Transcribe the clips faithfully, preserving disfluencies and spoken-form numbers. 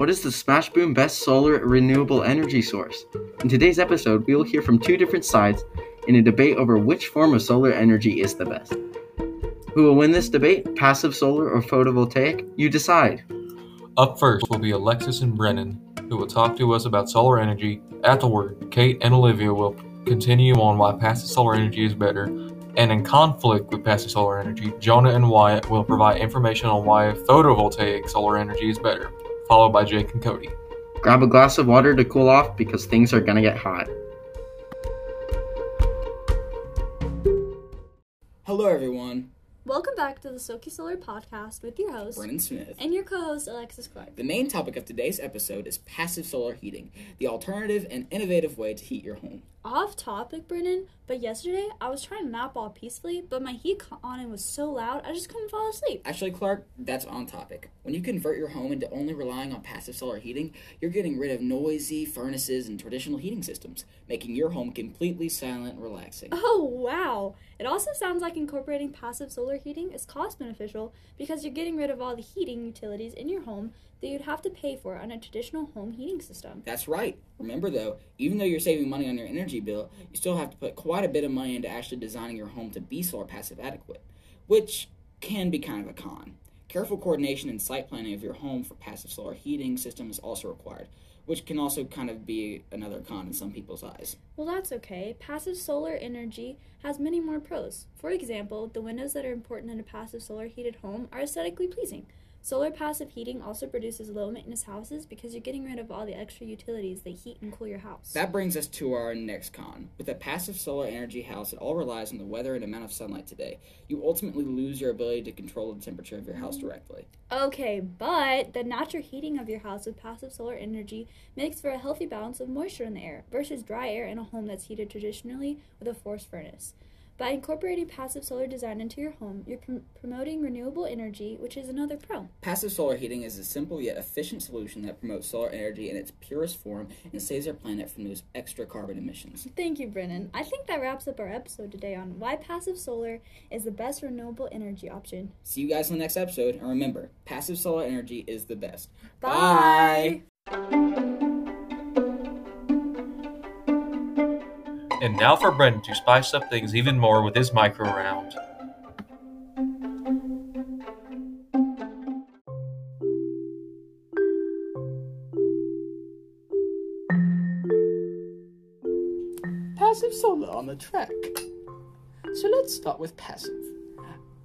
What is the Smash Boom Best Solar Renewable Energy Source? In today's episode, we will hear from two different sides in a debate over which form of solar energy is the best. Who will win this debate? Passive solar or photovoltaic? You decide. Up first will be Alexis and Brennan, who will talk to us about solar energy. Afterward, Kate and Olivia will continue on why passive solar energy is better. And in conflict with passive solar energy, Jonah and Wyatt will provide information on why photovoltaic solar energy is better, followed by Jake and Cody. Grab a glass of water to cool off because things are gonna get hot. Hello everyone. Welcome back to the Silky Solar Podcast with your host, Brennan Smith, and your co-host, Alexis Clark. The main topic of today's episode is passive solar heating, the alternative and innovative way to heat your home. Off topic, Brennan, but yesterday I was trying to nap all peacefully, but my heat on it was so loud I just couldn't fall asleep. Actually, Clark, that's on topic. When you convert your home into only relying on passive solar heating, you're getting rid of noisy furnaces and traditional heating systems, making your home completely silent and relaxing. Oh, wow. It also sounds like incorporating passive solar heating is cost beneficial because you're getting rid of all the heating utilities in your home that you'd have to pay for on a traditional home heating system. That's right. Remember though, even though you're saving money on your energy bill, you still have to put quite a bit of money into actually designing your home to be solar passive adequate, which can be kind of a con. Careful coordination and site planning of your home for passive solar heating system is also required, which can also kind of be another con in some people's eyes. Well, that's okay. Passive solar energy has many more pros. For example, the windows that are important in a passive solar heated home are aesthetically pleasing. Solar passive heating also produces low maintenance houses because you're getting rid of all the extra utilities that heat and cool your house. That brings us to our next con. With a passive solar energy house, it all relies on the weather and amount of sunlight today. You ultimately lose your ability to control the temperature of your house directly. Okay, but the natural heating of your house with passive solar energy makes for a healthy balance of moisture in the air versus dry air in a home that's heated traditionally with a forced furnace. By incorporating passive solar design into your home, you're pr- promoting renewable energy, which is another pro. Passive solar heating is a simple yet efficient solution that promotes solar energy in its purest form and saves our planet from those extra carbon emissions. Thank you, Brennan. I think that wraps up our episode today on why passive solar is the best renewable energy option. See you guys in the next episode, and remember, passive solar energy is the best. Bye! Bye. And now for Brendan to spice up things even more with his micro round. Passive solar on the track. So let's start with passive.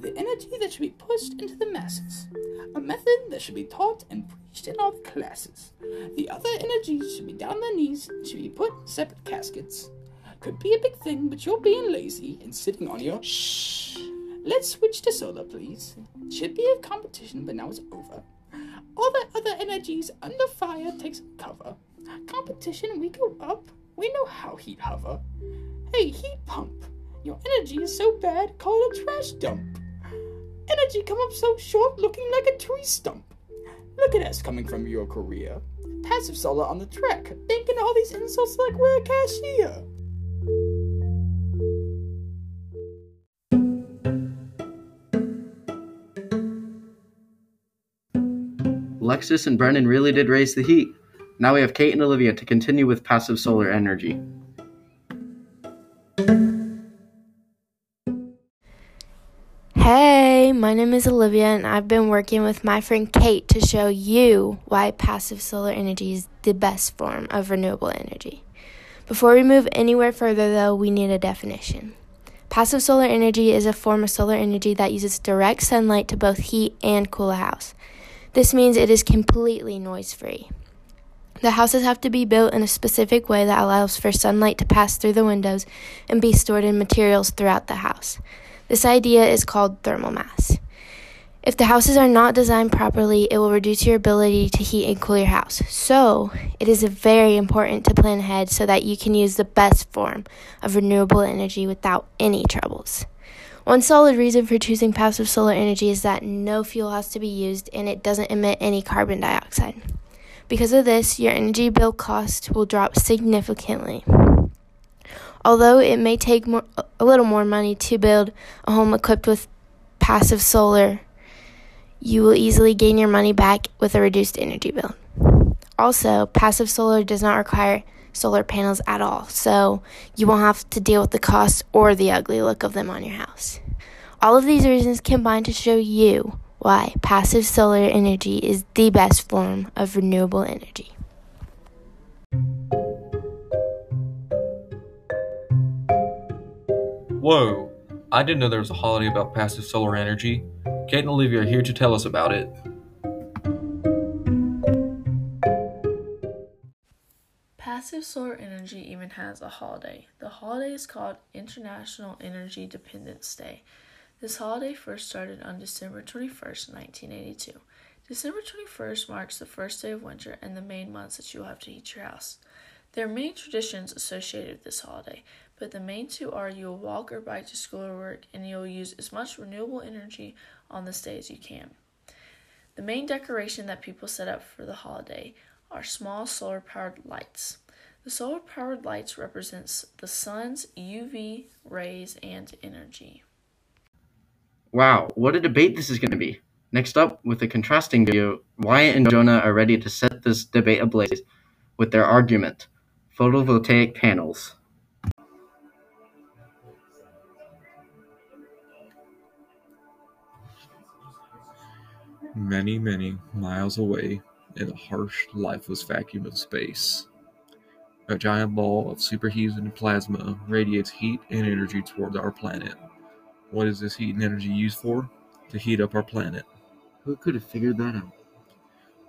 The energy that should be pushed into the masses. A method that should be taught and preached in all the classes. The other energy should be down their knees and should be put in separate caskets. Could be a big thing, but you're being lazy and sitting on your shh. Let's switch to solar, please. Should be a competition, but now it's over. All the other energies under fire takes cover. Competition, we go up. We know how heat hover. Hey, heat pump. Your energy is so bad, call it a trash dump. Energy come up so short, looking like a tree stump. Look at us coming from your career. Passive solar on the track, thinking all these insults like we're a cashier. Alexis and Brennan really did raise the heat. Now we have Kate and Olivia to continue with passive solar energy. Hey, my name is Olivia and I've been working with my friend Kate to show you why passive solar energy is the best form of renewable energy. Before we move anywhere further though, we need a definition. Passive solar energy is a form of solar energy that uses direct sunlight to both heat and cool a house. This means it is completely noise-free. The houses have to be built in a specific way that allows for sunlight to pass through the windows and be stored in materials throughout the house. This idea is called thermal mass. If the houses are not designed properly, it will reduce your ability to heat and cool your house. So, it is very important to plan ahead so that you can use the best form of renewable energy without any troubles. One solid reason for choosing passive solar energy is that no fuel has to be used and it doesn't emit any carbon dioxide. Because of this, your energy bill cost will drop significantly. Although it may take more, a little more money to build a home equipped with passive solar, you will easily gain your money back with a reduced energy bill. Also, passive solar does not require solar panels at all, so you won't have to deal with the cost or the ugly look of them on your house. All of these reasons combine to show you why passive solar energy is the best form of renewable energy. Whoa, I didn't know there was a holiday about passive solar energy. Kate and Olivia are here to tell us about it. Passive solar energy even has a holiday. The holiday is called International Energy Dependence Day. This holiday first started on December twenty-first, nineteen eighty-two. December twenty-first marks the first day of winter and the main months that you will have to heat your house. There are many traditions associated with this holiday, but the main two are you will walk or bike to school or work, and you will use as much renewable energy on this day as you can. The main decoration that people set up for the holiday are small solar-powered lights. The solar-powered lights represents the sun's U V rays and energy. Wow, what a debate this is going to be. Next up, with a contrasting video, Wyatt and Jonah are ready to set this debate ablaze with their argument, photovoltaic panels. Many, many miles away in the harsh, lifeless vacuum of space, a giant ball of superheated plasma radiates heat and energy towards our planet. What is this heat and energy used for? To heat up our planet. Who could have figured that out?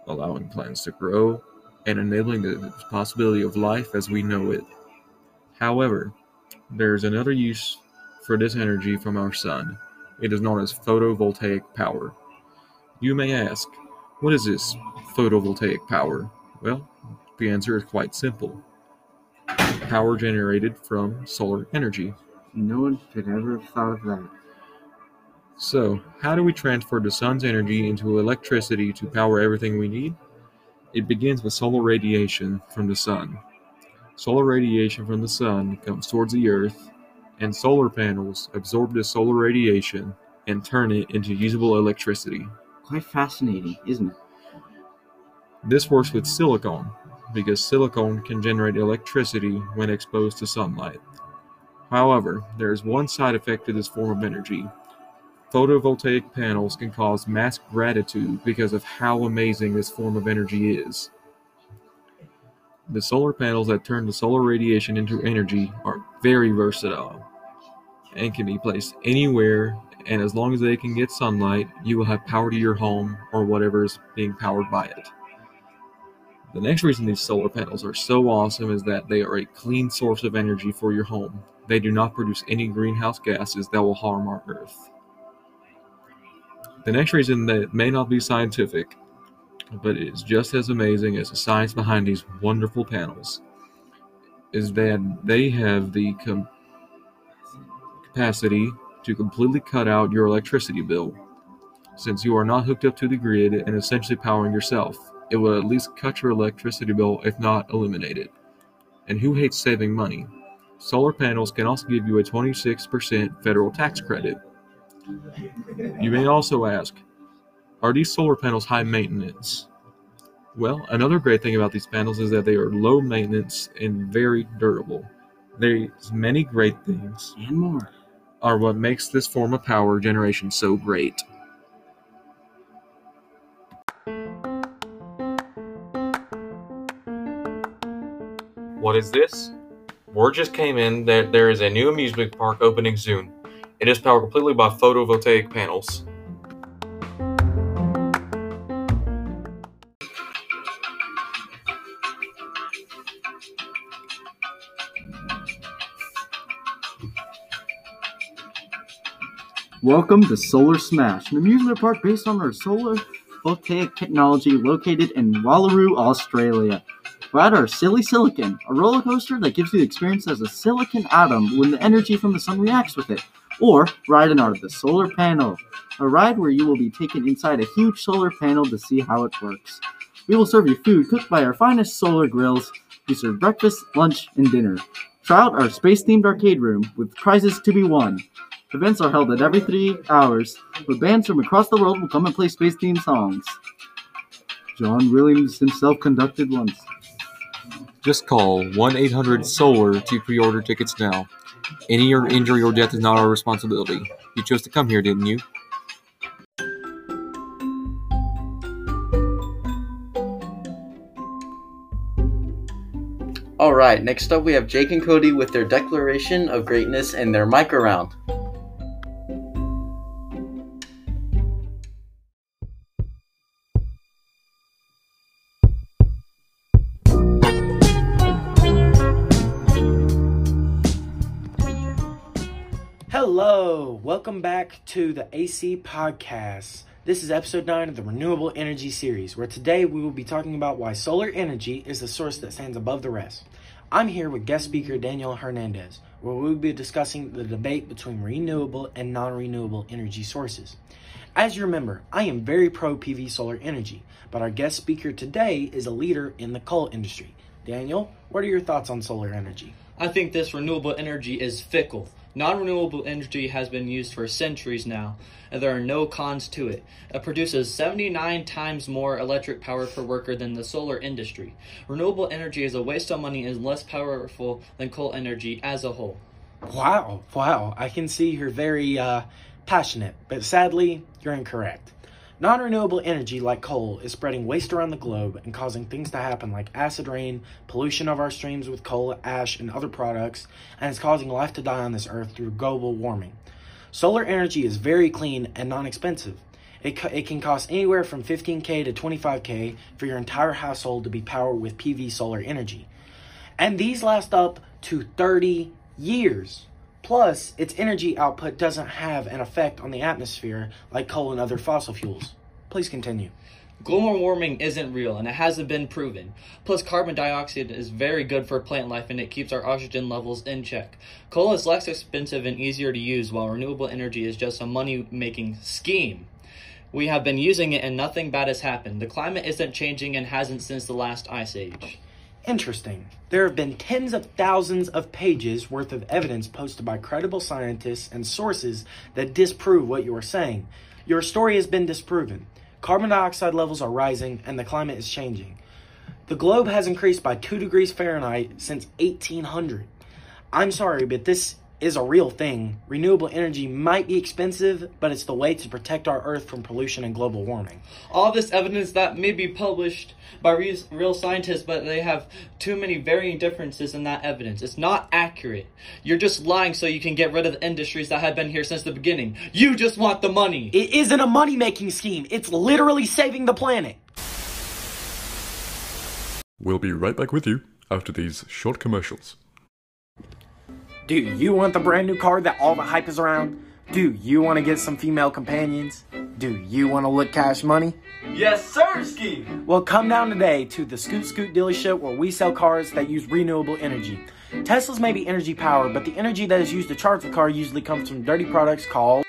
Allowing plants to grow and enabling the possibility of life as we know it. However, there is another use for this energy from our sun. It is known as photovoltaic power. You may ask, what is this photovoltaic power? Well, the answer is quite simple. Power generated from solar energy. No one could ever have thought of that. So, how do we transfer the sun's energy into electricity to power everything we need? It begins with solar radiation from the sun. Solar radiation from the sun comes towards the earth, and solar panels absorb this solar radiation and turn it into usable electricity. Quite fascinating, isn't it? This works with silicon, because silicon can generate electricity when exposed to sunlight. However, there is one side effect to this form of energy. Photovoltaic panels can cause mass gratitude because of how amazing this form of energy is. The solar panels that turn the solar radiation into energy are very versatile and can be placed anywhere, and as long as they can get sunlight, you will have power to your home or whatever is being powered by it. The next reason these solar panels are so awesome is that they are a clean source of energy for your home. They do not produce any greenhouse gases that will harm our Earth. The next reason that may not be scientific, but it is just as amazing as the science behind these wonderful panels, is that they have the com- capacity to completely cut out your electricity bill. Since you are not hooked up to the grid and essentially powering yourself, it will at least cut your electricity bill, if not eliminate it. And who hates saving money? Solar panels can also give you a twenty-six percent federal tax credit. You may also ask, are these solar panels high maintenance? Well, another great thing about these panels is that they are low maintenance and very durable. There's many great things, and more, are what makes this form of power generation so great. What is this? Word just came in that there is a new amusement park opening soon. It is powered completely by photovoltaic panels. Welcome to Solar Smash, an amusement park based on our solar voltaic technology located in Wallaroo, Australia. We're at our Silly Silicon, a roller coaster that gives you the experience as a silicon atom when the energy from the sun reacts with it, or ride in our The Solar Panel, a ride where you will be taken inside a huge solar panel to see how it works. We will serve you food cooked by our finest solar grills. We serve breakfast, lunch, and dinner. Try out our space-themed arcade room with prizes to be won. Events are held at every three hours, where bands from across the world will come and play space-themed songs. John Williams himself conducted once. Just call one eight hundred solar to pre-order tickets now. Any injury or death is not our responsibility. You chose to come here, didn't you? Alright, next up we have Jake and Cody with their Declaration of Greatness and their mic round. Hello, welcome back to the A C Podcast. This is episode nine of the Renewable Energy Series, where today we will be talking about why solar energy is the source that stands above the rest. I'm here with guest speaker Daniel Hernandez, where we will be discussing the debate between renewable and non-renewable energy sources. As you remember, I am very pro P V solar energy, but our guest speaker today is a leader in the coal industry. Daniel, what are your thoughts on solar energy? I think this renewable energy is fickle. Non-renewable energy has been used for centuries now, and there are no cons to it. It produces seventy-nine times more electric power per worker than the solar industry. Renewable energy is a waste of money and is less powerful than coal energy as a whole. Wow, wow. I can see you're very uh, passionate, but sadly, you're incorrect. Non-renewable energy like coal is spreading waste around the globe and causing things to happen like acid rain, pollution of our streams with coal, ash, and other products, and it's causing life to die on this earth through global warming. Solar energy is very clean and non-expensive. It, it can cost anywhere from fifteen thousand dollars to twenty-five thousand dollars for your entire household to be powered with P V solar energy. And these last up to thirty years. Plus, its energy output doesn't have an effect on the atmosphere like coal and other fossil fuels. Please continue. Global warming isn't real, and it hasn't been proven. Plus, carbon dioxide is very good for plant life, and it keeps our oxygen levels in check. Coal is less expensive and easier to use, while renewable energy is just a money-making scheme. We have been using it, and nothing bad has happened. The climate isn't changing and hasn't since the last ice age. Interesting. There have been tens of thousands of pages worth of evidence posted by credible scientists and sources that disprove what you are saying. Your story has been disproven. Carbon dioxide levels are rising and the climate is changing. The globe has increased by two degrees Fahrenheit since eighteen hundred. I'm sorry, but this is a real thing. Renewable energy might be expensive, but it's the way to protect our earth from pollution and global warming. All this evidence that may be published by re- real scientists, but they have too many varying differences in that evidence. It's not accurate. You're just lying so you can get rid of the industries that have been here since the beginning. You just want the money. It isn't a money-making scheme. It's literally saving the planet. We'll be right back with you after these short commercials. Do you want the brand new car that all the hype is around? Do you want to get some female companions? Do you want to look cash money? Yes, sir, Ski! Well, come down today to the Scoot Scoot dealership where we sell cars that use renewable energy. Teslas may be energy powered, but the energy that is used to charge the car usually comes from dirty products called...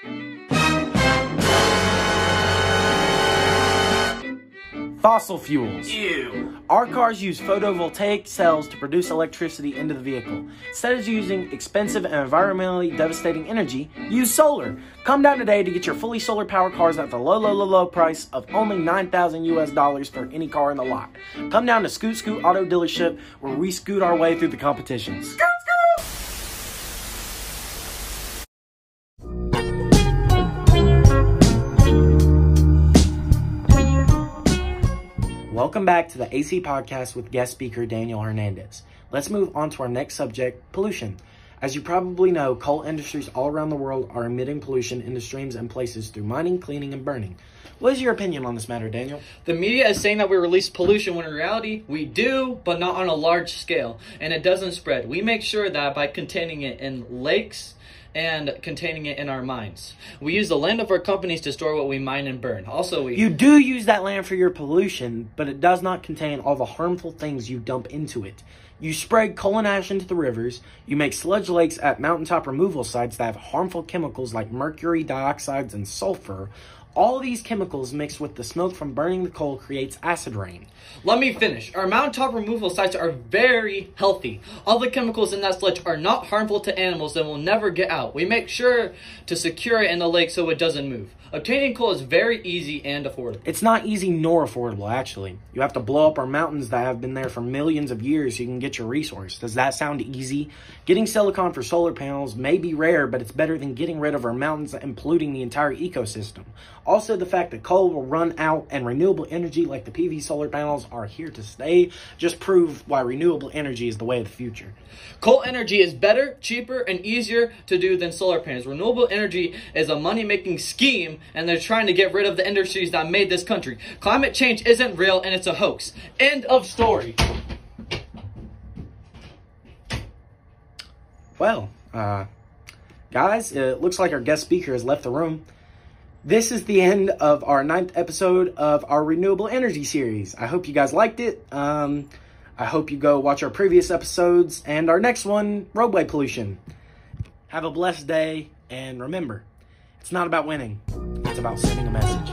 fossil fuels. Ew. Our cars use photovoltaic cells to produce electricity into the vehicle. Instead of using expensive and environmentally devastating energy, use solar. Come down today to get your fully solar powered cars at the low, low, low, low price of only nine thousand U S dollars for any car in the lot. Come down to Scoot Scoot Auto Dealership where we scoot our way through the competition. Scoot Scoot! Welcome back to the A C Podcast with guest speaker Daniel Hernandez. Let's move on to our next subject, pollution. As you probably know, coal industries all around the world are emitting pollution into streams and places through mining, cleaning, and burning. What is your opinion on this matter, Daniel? The media is saying that we release pollution when in reality we do, but not on a large scale, and it doesn't spread. We make sure that by containing it in lakes and containing it in our mines. We use the land of our companies to store what we mine and burn. Also, we... You do use that land for your pollution, but it does not contain all the harmful things you dump into it. You spread coal and ash into the rivers. You make sludge lakes at mountaintop removal sites that have harmful chemicals like mercury, dioxides, and sulfur, All these chemicals mixed with the smoke from burning the coal creates acid rain. Let me finish. Our mountaintop removal sites are very healthy. All the chemicals in that sludge are not harmful to animals and will never get out. We make sure to secure it in the lake so it doesn't move. Obtaining coal is very easy and affordable. It's not easy nor affordable, actually. You have to blow up our mountains that have been there for millions of years so you can get your resource. Does that sound easy? Getting silicon for solar panels may be rare, but it's better than getting rid of our mountains and polluting the entire ecosystem. Also, the fact that coal will run out and renewable energy like the P V solar panels are here to stay just prove why renewable energy is the way of the future. Coal energy is better, cheaper, and easier to do than solar panels. Renewable energy is a money-making scheme, and they're trying to get rid of the industries that made this country. Climate change isn't real, and it's a hoax. End of story. Well, uh, guys, it looks like our guest speaker has left the room. This is the end of our ninth episode of our renewable energy series. I hope you guys liked it. Um, I hope you go watch our previous episodes and our next one, roadway pollution. Have a blessed day, and remember, it's not about winning. It's about sending a message.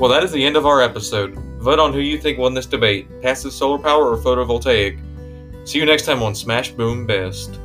Well, that is the end of our episode. Vote on who you think won this debate, passive solar power or photovoltaic. See you next time on Smash Boom Best.